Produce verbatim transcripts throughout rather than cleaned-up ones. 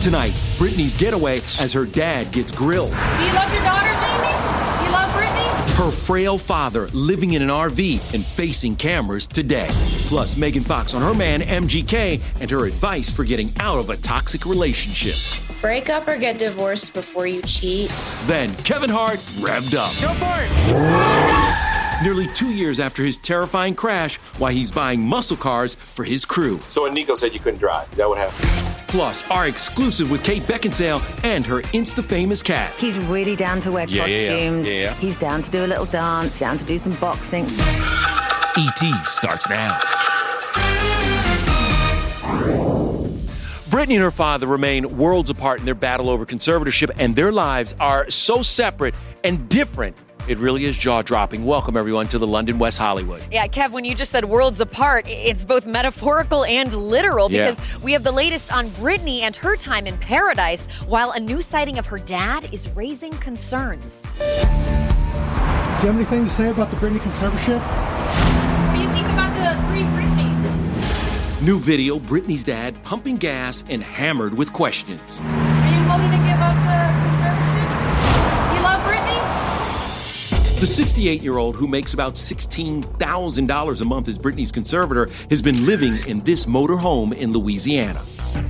Tonight, Britney's getaway as her dad gets grilled. Do you love your daughter, Jamie? Do you love Britney? Her frail father living in an R V and facing cameras today. Plus, Megan Fox on her man, M G K, and her advice for getting out of a toxic relationship. Break up or get divorced before you cheat. Then, Kevin Hart revved up. Go for it! Nearly two years after his terrifying crash, why he's buying muscle cars for his crew. So when Nico said you couldn't drive, that would happen. Plus, our exclusive with Kate Beckinsale and her Insta-famous cat. He's really down to wear yeah, costumes. Yeah, yeah. Yeah. He's down to do a little dance, down to do some boxing. E T starts now. Britney and her father remain worlds apart in their battle over conservatorship, and their lives are so separate and different. It really is jaw-dropping. Welcome, everyone, to the London West Hollywood. Yeah, Kev, when you just said worlds apart, it's both metaphorical and literal because yeah. we have the latest on Britney and her time in paradise, while a new sighting of her dad is raising concerns. Do you have anything to say about the Britney conservatorship? What do you think about the free Britney? New video, Britney's dad pumping gas and hammered with questions. Are you willing to give up the conservatorship? You love Britney? The sixty-eight-year-old who makes about sixteen thousand dollars a month as Britney's conservator has been living in this motorhome in Louisiana.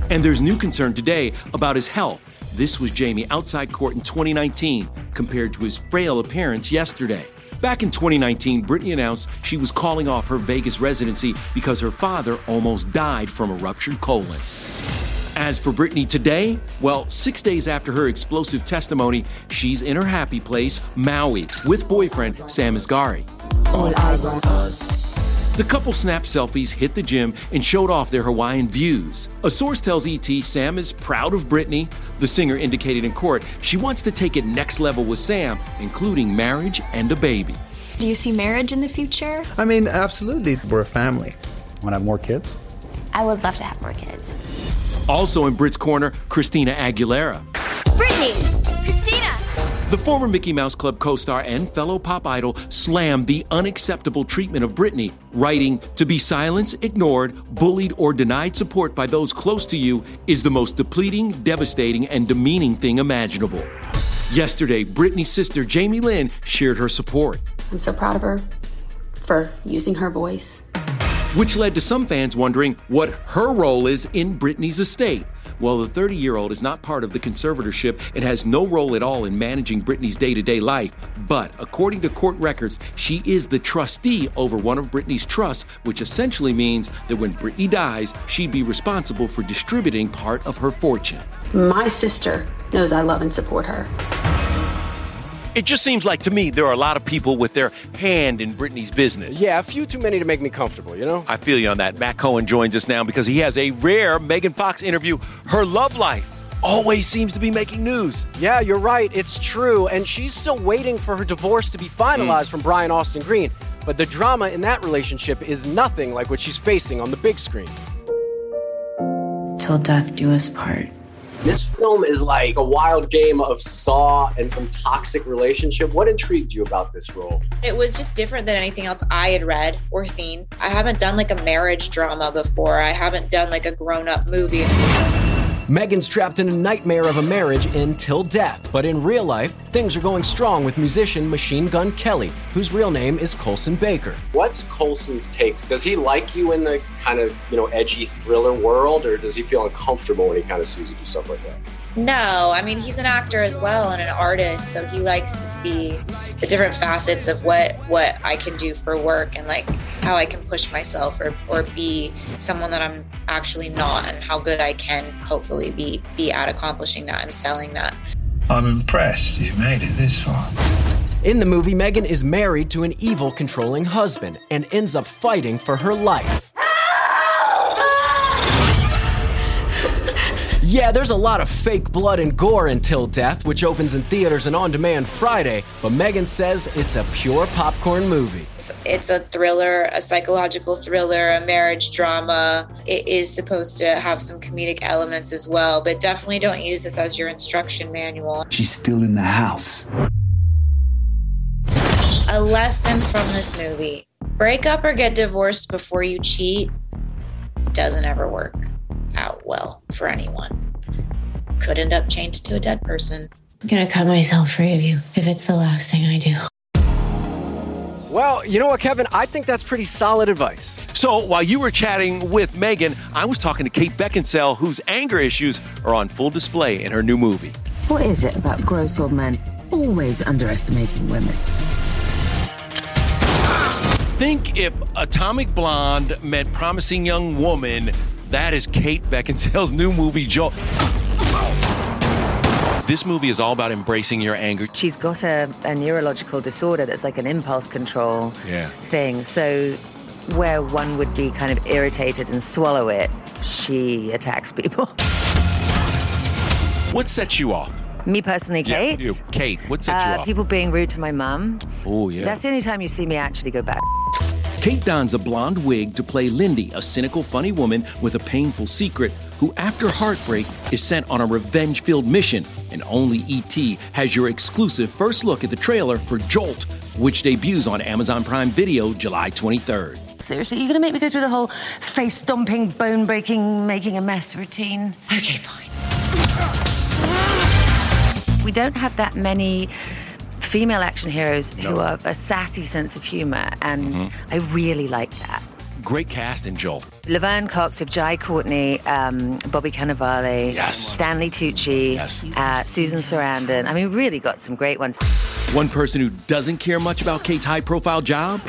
And there's new concern today about his health. This was Jamie outside court in twenty nineteen compared to his frail appearance yesterday. Back in twenty nineteen, Britney announced she was calling off her Vegas residency because her father almost died from a ruptured colon. As for Britney today, well, six days after her explosive testimony, she's in her happy place, Maui, with boyfriend Sam Isgari. All eyes on us. The couple snapped selfies, hit the gym, and showed off their Hawaiian views. A source tells E T Sam is proud of Britney. The singer indicated in court she wants to take it next level with Sam, including marriage and a baby. Do you see marriage in the future? I mean, absolutely. We're a family. Want to have more kids? I would love to have more kids. Also in Brit's corner, Christina Aguilera. Britney! Christina! The former Mickey Mouse Club co-star and fellow pop idol slammed the unacceptable treatment of Britney, writing, "To be silenced, ignored, bullied, or denied support by those close to you is the most depleting, devastating, and demeaning thing imaginable." Yesterday, Britney's sister, Jamie Lynn, shared her support. I'm so proud of her for using her voice. Which led to some fans wondering what her role is in Britney's estate. Well, the thirty-year-old is not part of the conservatorship and has no role at all in managing Britney's day-to-day life. But according to court records, she is the trustee over one of Britney's trusts, which essentially means that when Britney dies, she'd be responsible for distributing part of her fortune. My sister knows I love and support her. It just seems like, to me, there are a lot of people with their hand in Britney's business. Yeah, a few too many to make me comfortable, you know? I feel you on that. Matt Cohen joins us now because he has a rare Megan Fox interview. Her love life always seems to be making news. Yeah, you're right. It's true. And she's still waiting for her divorce to be finalized mm. from Brian Austin Green. But the drama in that relationship is nothing like what she's facing on the big screen. Till death do us part. This film is like a wild game of Saw and some toxic relationship. What intrigued you about this role? It was just different than anything else I had read or seen. I haven't done like a marriage drama before. I haven't done like a grown-up movie. Megan's trapped in a nightmare of a marriage in Till Death, but in real life, things are going strong with musician Machine Gun Kelly, whose real name is Colson Baker. What's Colson's take? Does he like you in the kind of, you know, edgy thriller world, or does he feel uncomfortable when he kind of sees you do stuff like that? No, I mean, he's an actor as well and an artist, so he likes to see the different facets of what, what I can do for work and, like, how I can push myself or, or be someone that I'm actually not, and how good I can hopefully be, be at accomplishing that and selling that. I'm impressed you made it this far. In the movie, Megan is married to an evil, controlling husband and ends up fighting for her life. Yeah, there's a lot of fake blood and gore in Till Death, which opens in theaters and on demand Friday, but Megan says it's a pure popcorn movie. It's, it's a thriller, a psychological thriller, a marriage drama. It is supposed to have some comedic elements as well, but definitely don't use this as your instruction manual. She's still in the house. A lesson from this movie. Break up or get divorced before you cheat doesn't ever work out well for anyone. Could end up changed to a dead person. I'm gonna cut myself free of you if it's the last thing I do. Well, you know what, Kevin? I think that's pretty solid advice. So while you were chatting with Megan, I was talking to Kate Beckinsale, whose anger issues are on full display in her new movie. What is it about gross old men always underestimating women? Think if Atomic Blonde meant Promising Young Woman. That is Kate Beckinsale's new movie, Jolt. This movie is all about embracing your anger. She's got a, a neurological disorder that's like an impulse control yeah. thing. So where one would be kind of irritated and swallow it, she attacks people. What sets you off? Me personally, Kate? Yeah, you. Kate, what sets uh, you off? People being rude to my mum. Oh, yeah. That's the only time you see me actually go back. Kate dons a blonde wig to play Lindy, a cynical, funny woman with a painful secret who, after heartbreak, is sent on a revenge-filled mission. And only E T has your exclusive first look at the trailer for Jolt, which debuts on Amazon Prime Video July twenty-third. Seriously, you're going to make me go through the whole face-stomping, bone-breaking, making a mess routine? Okay, fine. We don't have that many female action heroes no. who have a sassy sense of humor, and mm-hmm. I really like that. Great cast in Joel. Laverne Cox with Jai Courtney, um, Bobby Cannavale, yes. Stanley Tucci, yes. uh, Susan Sarandon. I mean, we really got some great ones. One person who doesn't care much about Kate's high-profile job?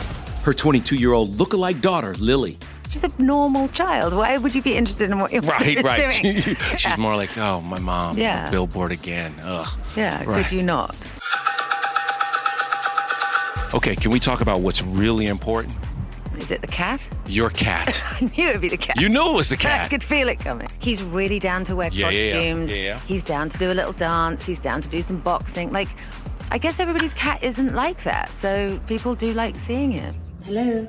Her twenty-two-year-old lookalike daughter, Lily. She's a normal child. Why would you be interested in what you're right, doing? Right, right. She's more like, oh, my mom, yeah. billboard again. Ugh. Yeah, right. Could you not? Okay, can we talk about what's really important? Is it the cat? Your cat. I knew it would be the cat. You knew it was the cat. I could feel it coming. He's really down to wear yeah, costumes. Yeah, yeah. Yeah, yeah. He's down to do a little dance. He's down to do some boxing. Like, I guess everybody's cat isn't like that, so people do like seeing him. Hello.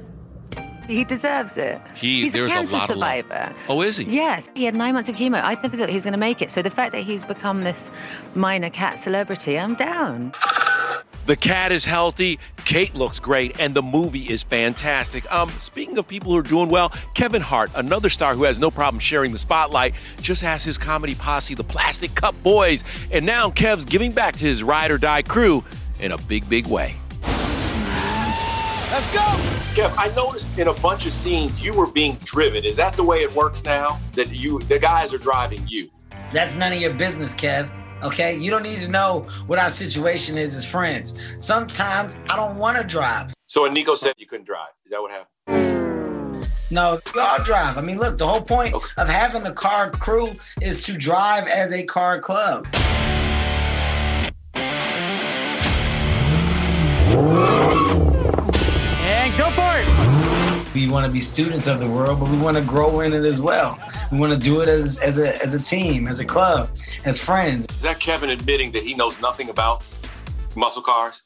He deserves it. He, he's a cancer a lot survivor. Oh, is he? Yes. He had nine months of chemo. I never thought he was going to make it. So the fact that he's become this minor cat celebrity, I'm down. The cat is healthy, Kate looks great, and the movie is fantastic. Um, speaking of people who are doing well, Kevin Hart, another star who has no problem sharing the spotlight, just has his comedy posse, the Plastic Cup Boys. And now Kev's giving back to his ride-or-die crew in a big, big way. Let's go! Kev, I noticed in a bunch of scenes you were being driven. Is that the way it works now? That you, the guys are driving you? That's none of your business, Kev. Okay, you don't need to know what our situation is as friends. Sometimes I don't want to drive. So when Nico said you couldn't drive, is that what happened? No, we all drive. I mean, look, the whole point okay. of having the car crew is to drive as a car club. man. Go for it. We want to be students of the world, but we want to grow in it as well. We want to do it as, as, a, as a team, as a club, as friends. Is that Kevin admitting that he knows nothing about muscle cars?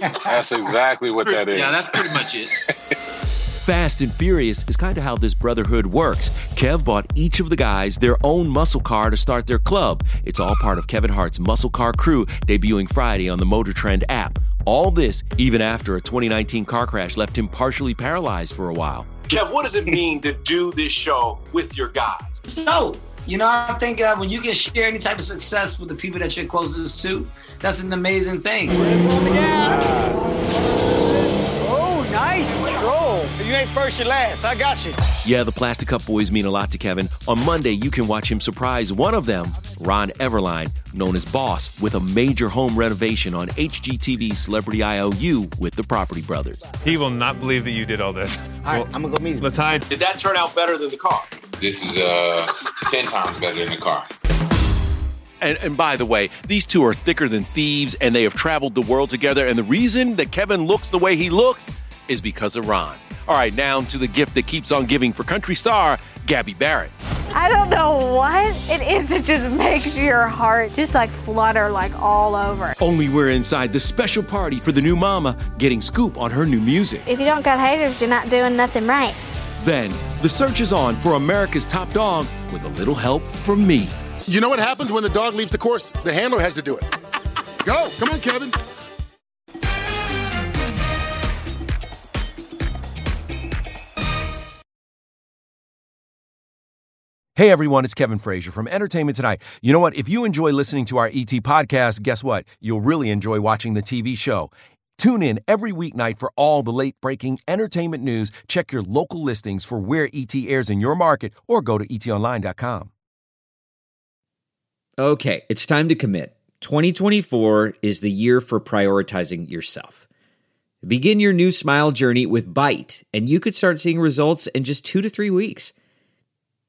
That's exactly what that is. Yeah, that's pretty much it. Fast and Furious is kind of how this brotherhood works. Kev bought each of the guys their own muscle car to start their club. It's all part of Kevin Hart's Muscle Car Crew, debuting Friday on the Motor Trend app. All this, even after a twenty nineteen car crash left him partially paralyzed for a while. Kev, what does it mean to do this show with your guys? So, you know, I think uh, when you can share any type of success with the people that you're closest to, that's an amazing thing. Oh, nice control. You ain't first, you're last. I got you. Yeah, the Plastic Cup Boys mean a lot to Kevin. On Monday, you can watch him surprise one of them, Ron Everline, known as Boss, with a major home renovation on H G T V Celebrity I O U with the Property Brothers. He will not believe that you did all this. All right, well, I'm going to go meet him. Let's hide. Did that turn out better than the car? This is uh, ten times better than the car. And, and by the way, these two are thicker than thieves, and they have traveled the world together. And the reason that Kevin looks the way he looks is because of Ron. All right, now to the gift that keeps on giving for country star Gabby Barrett. I don't know what it is that just makes your heart just like flutter like all over. Only we're inside the special party for the new mama, getting scoop on her new music. If you don't got haters, you're not doing nothing right. Then the search is on for America's top dog with a little help from me. You know what happens when the dog leaves the course? The handler has to do it. Go. Come on, Kevin. Hey, everyone, it's Kevin Frazier from Entertainment Tonight. You know what? If you enjoy listening to our E T podcast, guess what? You'll really enjoy watching the T V show. Tune in every weeknight for all the late-breaking entertainment news. Check your local listings for where E T airs in your market or go to e t online dot com. Okay, it's time to commit. twenty twenty-four is the year for prioritizing yourself. Begin your new smile journey with Byte, and you could start seeing results in just two to three weeks.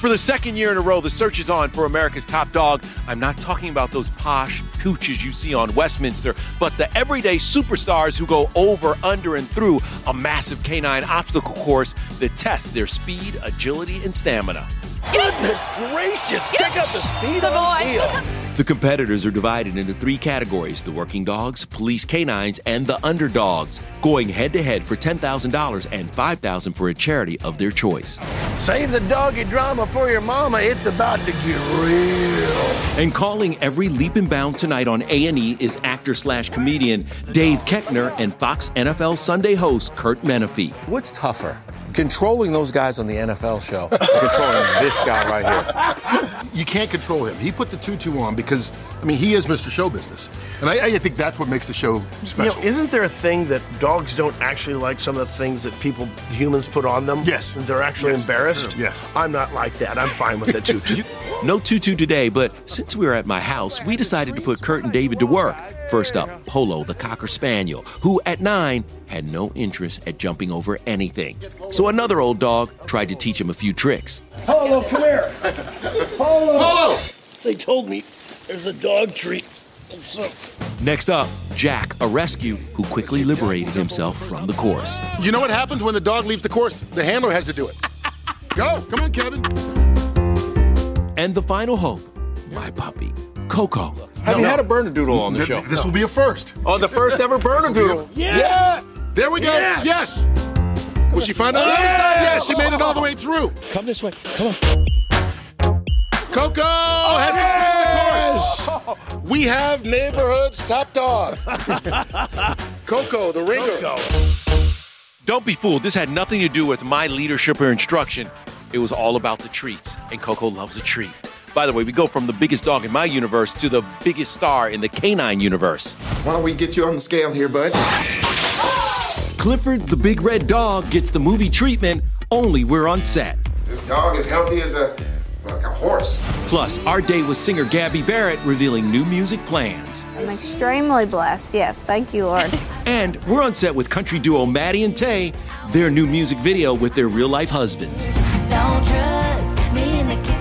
For the second year in a row, the search is on for America's top dog. I'm not talking about those posh pooches you see on Westminster, but the everyday superstars who go over, under, and through a massive canine obstacle course that tests their speed, agility, and stamina. Goodness gracious! Check out the speed of the field. The competitors are divided into three categories: the working dogs, police canines, and the underdogs, going head-to-head for ten thousand dollars and five thousand dollars for a charity of their choice. Save the doggy drama for your mama. It's about to get real. And calling every leap and bound tonight on A and E is actor-slash-comedian Dave Koechner and Fox N F L Sunday host Curt Menefee. What's tougher? Controlling those guys on the N F L show, controlling this guy right here. You can't control him. He put the tutu on because, I mean, he is Mister Show Business. And I, I think that's what makes the show special. You know, isn't there a thing that dogs don't actually like some of the things that people, humans put on them? Yes. They're actually yes. embarrassed? True. Yes. I'm not like that. I'm fine with the tutu. No tutu today, but since we were at my house, we decided to put Kurt and David to work. First up, Polo the Cocker Spaniel, who at nine had no interest at jumping over anything. So another old dog tried to teach him a few tricks. Polo, come here. Polo. Polo. They told me there's a dog treat. Next up, Jack, a rescue who quickly liberated himself from the course. You know what happens when the dog leaves the course? The handler has to do it. Go. Come on, Kevin. And the final hope, my puppy. Coco. Have no, you no. had a Bernedoodle on the show? This will be a first. Oh, the first ever Bernedoodle. yeah. yeah. There we go. Yes. yes. Was she finally on the other side? Yes, she made it all the way through. Come this way. Come on. Coco oh, has completed the course. We have neighborhood's top dog. Coco, the ringer. Coco. Don't be fooled. This had nothing to do with my leadership or instruction. It was all about the treats, and Coco loves a treat. By the way, we go from the biggest dog in my universe to the biggest star in the canine universe. Why don't we get you on the scale here, bud? Clifford the Big Red Dog gets the movie treatment, only we're on set. This dog is healthy as a... like a horse. Plus, our day with singer Gabby Barrett revealing new music plans. I'm extremely blessed. Yes, thank you, Lord. And we're on set with country duo Maddie and Tay, their new music video with their real-life husbands. Don't trust me in the kitchen.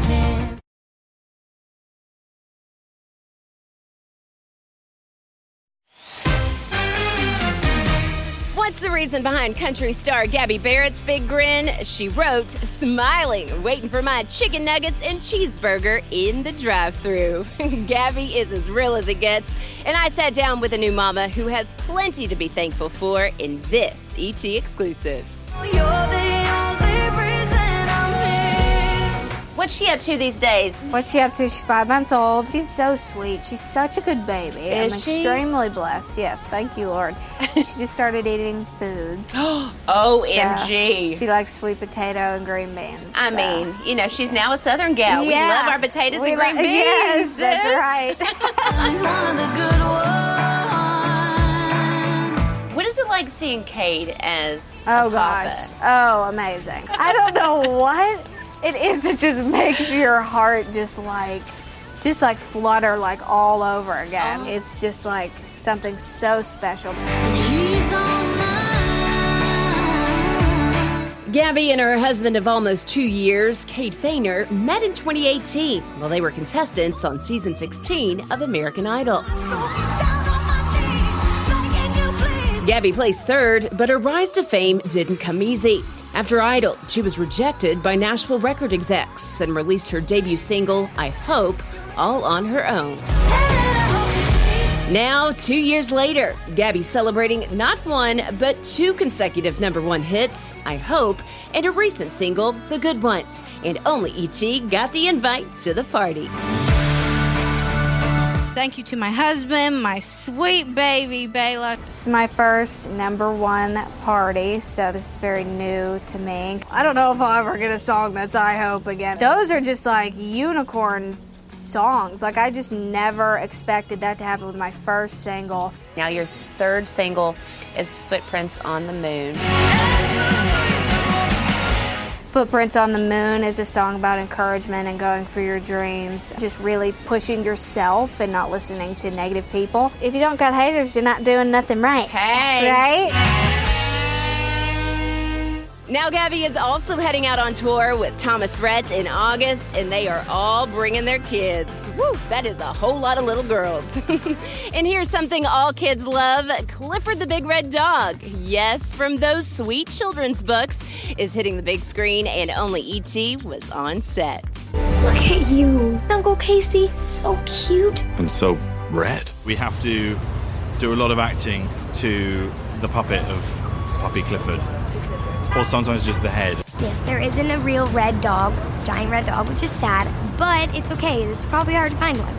What's the reason behind country star Gabby Barrett's big grin? She wrote, smiling, waiting for my chicken nuggets and cheeseburger in the drive-thru. Gabby is as real as it gets, and I sat down with a new mama who has plenty to be thankful for in this E T exclusive. You're the only reason I'm here. What's she up to these days? What's she up to? She's five months old. She's so sweet. She's such a good baby. Is I'm she? Extremely blessed. Yes, thank you, Lord. She just started eating foods. O M G. So she likes sweet potato and green beans. I so. mean, you know, she's now a Southern gal. Yeah. We love our potatoes we and green lo- beans. Yes, that's right. He's one of the good ones. What is it like seeing Cade as Oh, gosh. Papa? Oh, amazing. I don't know what it is that just makes your heart just like... just like flutter like all over again. Oh. It's just like something so special. He's on mine. Gabby and her husband of almost two years, Cade Fainer, met in twenty eighteen while they were contestants on season sixteen of American Idol. Gabby placed third, but her rise to fame didn't come easy. After Idol, she was rejected by Nashville record execs and released her debut single, I Hope, all on her own. Now, two years later, Gabby's celebrating not one, but two consecutive number one hits, I Hope, and a recent single, The Good Ones. And only E T got the invite to the party. Thank you to my husband, my sweet baby, Bayla. This is my first number one party, so this is very new to me. I don't know if I'll ever get a song that's I Hope again. Those are just like unicorn songs. Like, I just never expected that to happen with my first single. Now your third single is Footprints on the Moon. Footprints on the Moon is a song about encouragement and going for your dreams. Just really pushing yourself and not listening to negative people. If you don't got haters, you're not doing nothing right. Hey! Right? Now Gabby is also heading out on tour with Thomas Rhett in August, and they are all bringing their kids. Woo! That is a whole lot of little girls. And here's something all kids love, Clifford the Big Red Dog. Yes, from those sweet children's books, is hitting the big screen, and only E T was on set. Look at you, Uncle Casey, so cute. And so red. We have to do a lot of acting to the puppet of Puppy Clifford, or sometimes just the head. Yes, there isn't a real red dog, giant red dog, which is sad, but it's okay. It's probably hard to find one.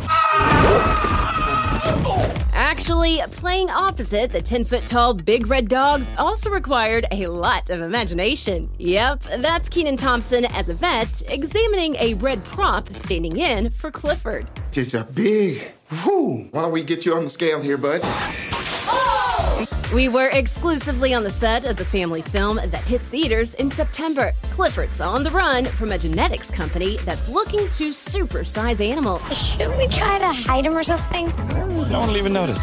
Actually, playing opposite the ten-foot-tall Big Red Dog also required a lot of imagination. Yep, that's Kenan Thompson as a vet examining a red prop standing in for Clifford. It's a big, whoo. Why don't we get you on the scale here, bud? We were exclusively on the set of the family film that hits theaters in September. Clifford's on the run from a genetics company that's looking to supersize animals. Should we try to hide him or something? No one will even notice.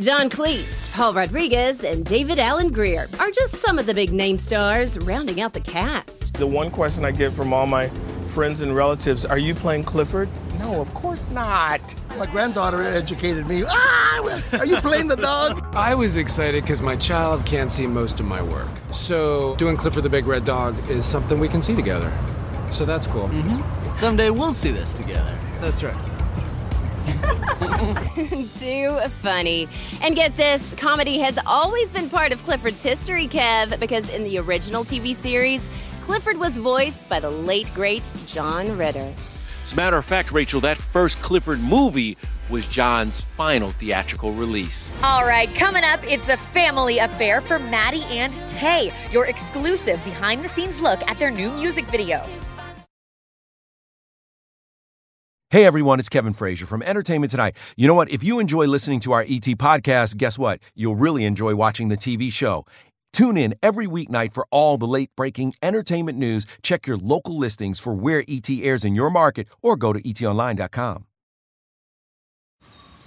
John Cleese, Paul Rodriguez, and David Alan Grier are just some of the big name stars rounding out the cast. The one question I get from all my friends and relatives, are you playing Clifford? No, of course not. My granddaughter educated me. Ah, are you playing the dog? I was excited because my child can't see most of my work. So doing Clifford the Big Red Dog is something we can see together. So that's cool. Mm-hmm. Someday we'll see this together. That's right. Too funny. And get this, comedy has always been part of Clifford's history, Kev, because in the original T V series, Clifford was voiced by the late, great John Ritter. As a matter of fact, Rachel, that first Clifford movie was John's final theatrical release. All right, coming up, it's a family affair for Maddie and Tay, your exclusive behind-the-scenes look at their new music video. Hey everyone, it's Kevin Frazier from Entertainment Tonight. You know what? If you enjoy listening to our E T podcast, guess what? You'll really enjoy watching the T V show. Tune in every weeknight for all the late-breaking entertainment news. Check your local listings for where E T airs in your market or go to e t online dot com.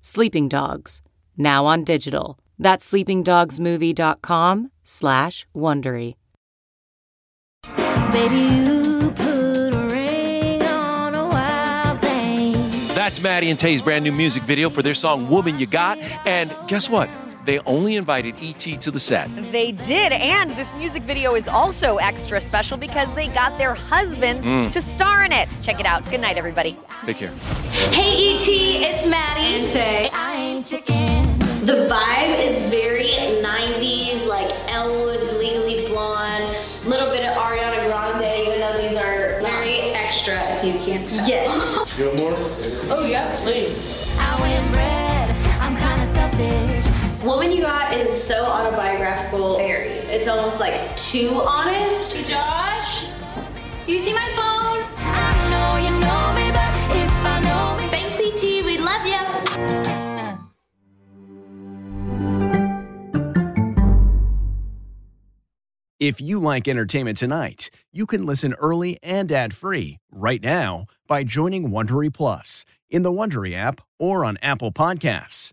Sleeping Dogs, now on digital. That's sleeping dogs movie dot com slash Wondery. Baby, you That's Maddie and Tay's brand new music video for their song, Woman You Got. And guess what? They only invited E T to the set. They did, and this music video is also extra special because they got their husbands mm. to star in it. Check it out. Good night, everybody. Take care. Hey, E T, it's Maddie and Tay. I ain't chicken. The vibe is very nineties, like Elwood, Legally Blonde, little bit of Ariana Grande, even though these are very extra if you can't tell. Yes. You want more? Oh, yeah, please. I win bread. I'm kind of selfish. Woman You Got is so autobiographical. Very. It's almost like too honest. Josh, do you see my phone? I know you know me, but if I know me. Thanks, E T. We love you. If you like Entertainment Tonight, you can listen early and ad-free right now by joining Wondery Plus in the Wondery app or on Apple Podcasts.